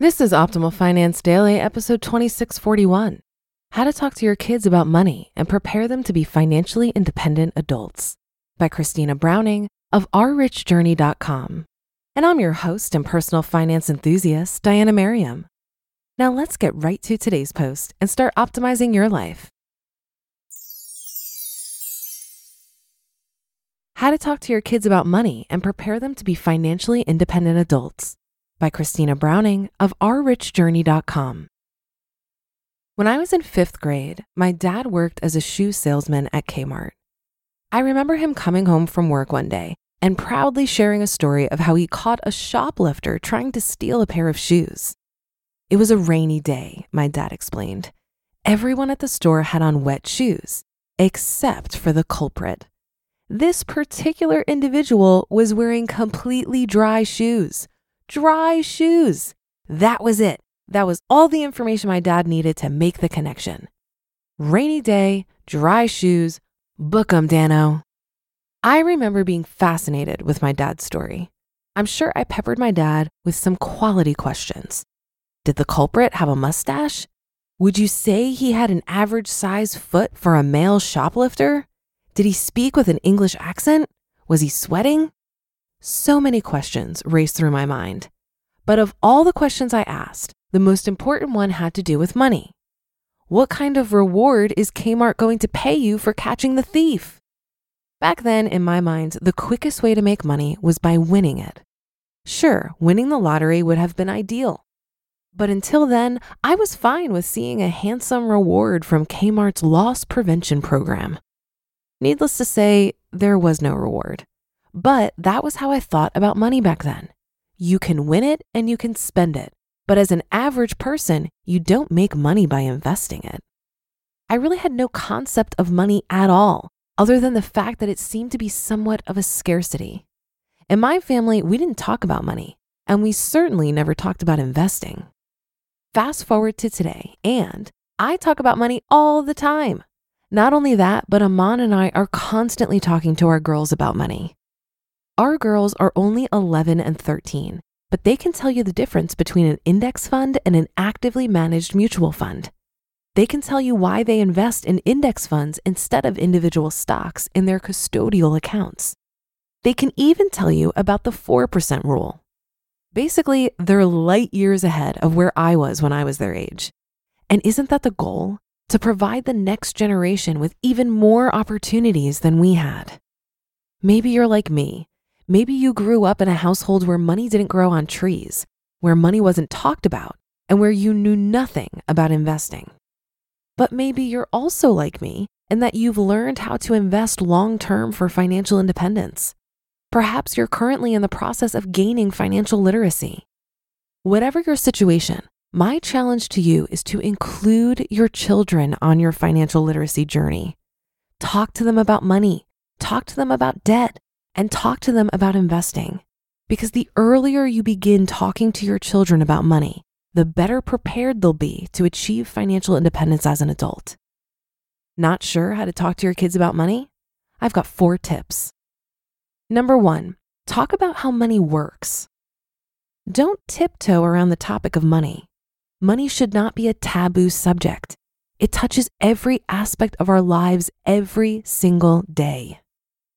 This is Optimal Finance Daily, episode 2641, How to Talk to Your Kids About Money and Prepare Them to Be Financially Independent Adults by Christina Browning of OurRichJourney.com. And I'm your host and personal finance enthusiast, Diana Merriam. Now let's get right to today's post and start optimizing your life. How to Talk to Your Kids About Money and Prepare Them to Be Financially Independent Adults by Christina Browning of OurRichJourney.com. When I was in 5th grade, my dad worked as a shoe salesman at Kmart. I remember him coming home from work one day and proudly sharing a story of how he caught a shoplifter trying to steal a pair of shoes. It was a rainy day, my dad explained. Everyone at the store had on wet shoes, except for the culprit. This particular individual was wearing completely dry shoes. Dry shoes. That was it. That was all the information my dad needed to make the connection. Rainy day, dry shoes, book 'em, Dano. I remember being fascinated with my dad's story. I'm sure I peppered my dad with some quality questions. Did the culprit have a mustache? Would you say he had an average size foot for a male shoplifter? Did he speak with an English accent? Was he sweating? So many questions raced through my mind. But of all the questions I asked, the most important one had to do with money. What kind of reward is Kmart going to pay you for catching the thief? Back then, in my mind, the quickest way to make money was by winning it. Sure, winning the lottery would have been ideal. But until then, I was fine with seeing a handsome reward from Kmart's loss prevention program. Needless to say, there was no reward. But that was how I thought about money back then. You can win it and you can spend it. But as an average person, you don't make money by investing it. I really had no concept of money at all, other than the fact that it seemed to be somewhat of a scarcity. In my family, we didn't talk about money, and we certainly never talked about investing. Fast forward to today, and I talk about money all the time. Not only that, but Amon and I are constantly talking to our girls about money. Our girls are only 11 and 13, but they can tell you the difference between an index fund and an actively managed mutual fund. They can tell you why they invest in index funds instead of individual stocks in their custodial accounts. They can even tell you about the 4% rule. Basically, they're light years ahead of where I was when I was their age. And isn't that the goal? To provide the next generation with even more opportunities than we had. Maybe you're like me. Maybe you grew up in a household where money didn't grow on trees, where money wasn't talked about, and where you knew nothing about investing. But maybe you're also like me in that you've learned how to invest long-term for financial independence. Perhaps you're currently in the process of gaining financial literacy. Whatever your situation, my challenge to you is to include your children on your financial literacy journey. Talk to them about money. Talk to them about debt. And talk to them about investing, because the earlier you begin talking to your children about money, the better prepared they'll be to achieve financial independence as an adult. Not sure how to talk to your kids about money? I've got 4 tips. Number 1, talk about how money works. Don't tiptoe around the topic of money. Money should not be a taboo subject. It touches every aspect of our lives every single day.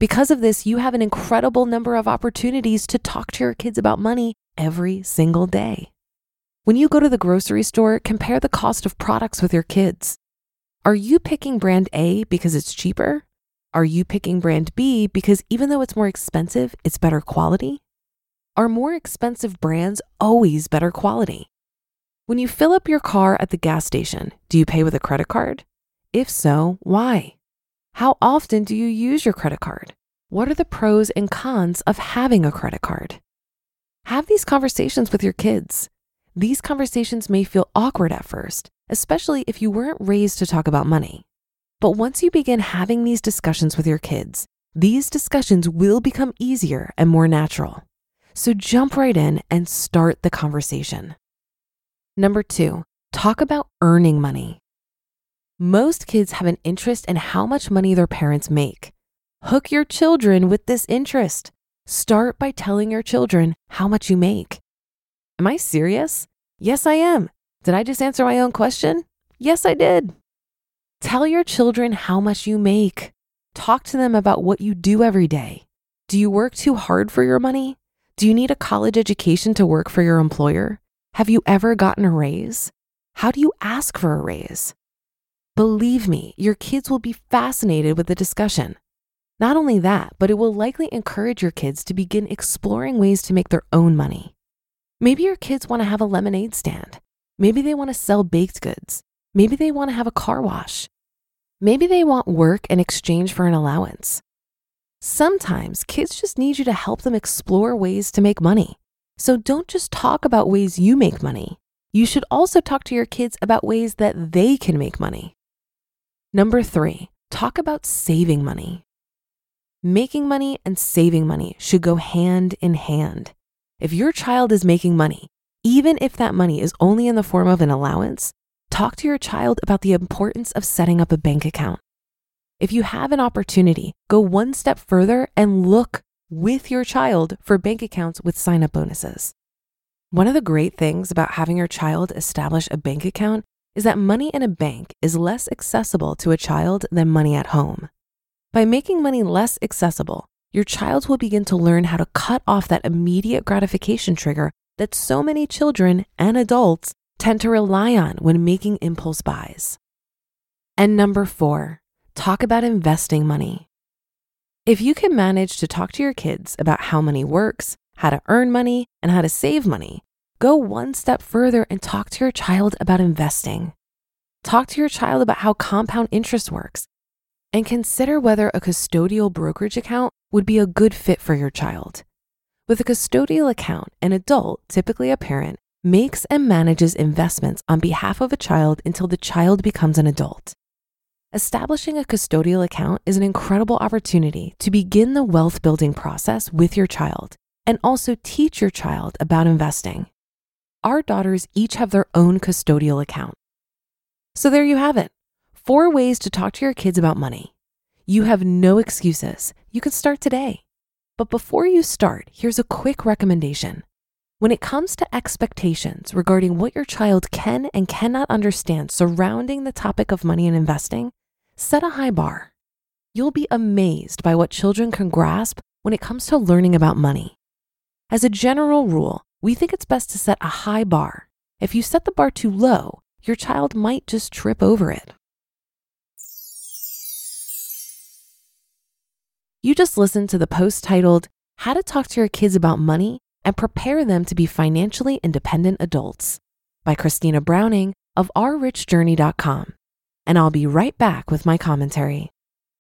Because of this, you have an incredible number of opportunities to talk to your kids about money every single day. When you go to the grocery store, compare the cost of products with your kids. Are you picking brand A because it's cheaper? Are you picking brand B because even though it's more expensive, it's better quality? Are more expensive brands always better quality? When you fill up your car at the gas station, do you pay with a credit card? If so, why? How often do you use your credit card? What are the pros and cons of having a credit card? Have these conversations with your kids. These conversations may feel awkward at first, especially if you weren't raised to talk about money. But once you begin having these discussions with your kids, these discussions will become easier and more natural. So jump right in and start the conversation. Number 2, talk about earning money. Most kids have an interest in how much money their parents make. Hook your children with this interest. Start by telling your children how much you make. Am I serious? Yes, I am. Did I just answer my own question? Yes, I did. Tell your children how much you make. Talk to them about what you do every day. Do you work too hard for your money? Do you need a college education to work for your employer? Have you ever gotten a raise? How do you ask for a raise? Believe me, your kids will be fascinated with the discussion. Not only that, but it will likely encourage your kids to begin exploring ways to make their own money. Maybe your kids want to have a lemonade stand. Maybe they want to sell baked goods. Maybe they want to have a car wash. Maybe they want work in exchange for an allowance. Sometimes kids just need you to help them explore ways to make money. So don't just talk about ways you make money. You should also talk to your kids about ways that they can make money. Number 3, talk about saving money. Making money and saving money should go hand in hand. If your child is making money, even if that money is only in the form of an allowance, talk to your child about the importance of setting up a bank account. If you have an opportunity, go one step further and look with your child for bank accounts with sign-up bonuses. One of the great things about having your child establish a bank account is that money in a bank is less accessible to a child than money at home. By making money less accessible, your child will begin to learn how to cut off that immediate gratification trigger that so many children and adults tend to rely on when making impulse buys. And number 4, talk about investing money. If you can manage to talk to your kids about how money works, how to earn money, and how to save money, go one step further and talk to your child about investing. Talk to your child about how compound interest works, and consider whether a custodial brokerage account would be a good fit for your child. With a custodial account, an adult, typically a parent, makes and manages investments on behalf of a child until the child becomes an adult. Establishing a custodial account is an incredible opportunity to begin the wealth building process with your child and also teach your child about investing. Our daughters each have their own custodial account. So there you have it, 4 ways to talk to your kids about money. You have no excuses. You can start today. But before you start, here's a quick recommendation. When it comes to expectations regarding what your child can and cannot understand surrounding the topic of money and investing, set a high bar. You'll be amazed by what children can grasp when it comes to learning about money. As a general rule, we think it's best to set a high bar. If you set the bar too low, your child might just trip over it. You just listened to the post titled, How to Talk to Your Kids About Money and Prepare Them to Be Financially Independent Adults by Christina Browning of OurRichJourney.com. And I'll be right back with my commentary.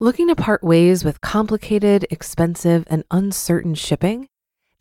Looking to part ways with complicated, expensive, and uncertain shipping?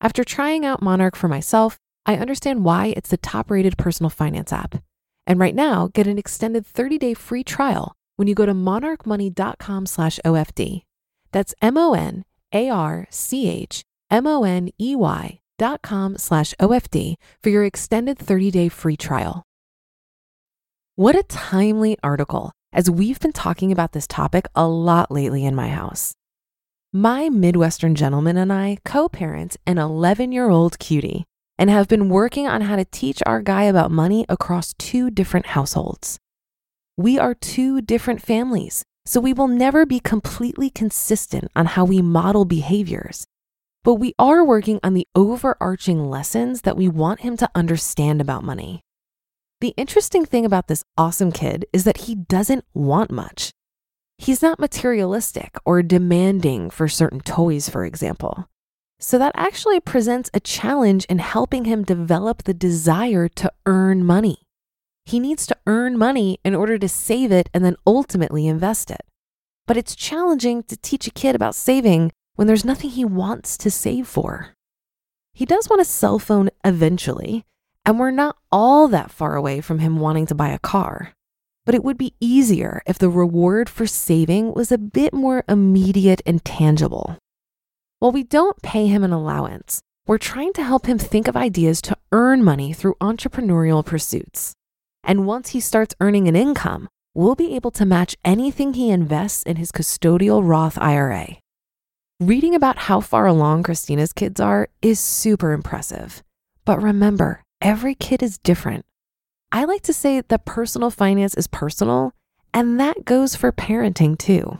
After trying out Monarch for myself, I understand why it's the top-rated personal finance app. And right now, get an extended 30-day free trial when you go to monarchmoney.com/OFD. That's MONARCHMONEY.com/OFD for your extended 30-day free trial. What a timely article, as we've been talking about this topic a lot lately in my house. My Midwestern gentleman and I co-parent an 11-year-old cutie and have been working on how to teach our guy about money across two different households. We are two different families, so we will never be completely consistent on how we model behaviors. But we are working on the overarching lessons that we want him to understand about money. The interesting thing about this awesome kid is that he doesn't want much. He's not materialistic or demanding for certain toys, for example. So that actually presents a challenge in helping him develop the desire to earn money. He needs to earn money in order to save it and then ultimately invest it. But it's challenging to teach a kid about saving when there's nothing he wants to save for. He does want a cell phone eventually, and we're not all that far away from him wanting to buy a car. But it would be easier if the reward for saving was a bit more immediate and tangible. While we don't pay him an allowance, we're trying to help him think of ideas to earn money through entrepreneurial pursuits. And once he starts earning an income, we'll be able to match anything he invests in his custodial Roth IRA. Reading about how far along Christina's kids are is super impressive. But remember, every kid is different. I like to say that personal finance is personal, and that goes for parenting too.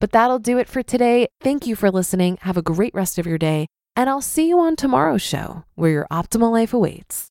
But that'll do it for today. Thank you for listening. Have a great rest of your day, and I'll see you on tomorrow's show where your optimal life awaits.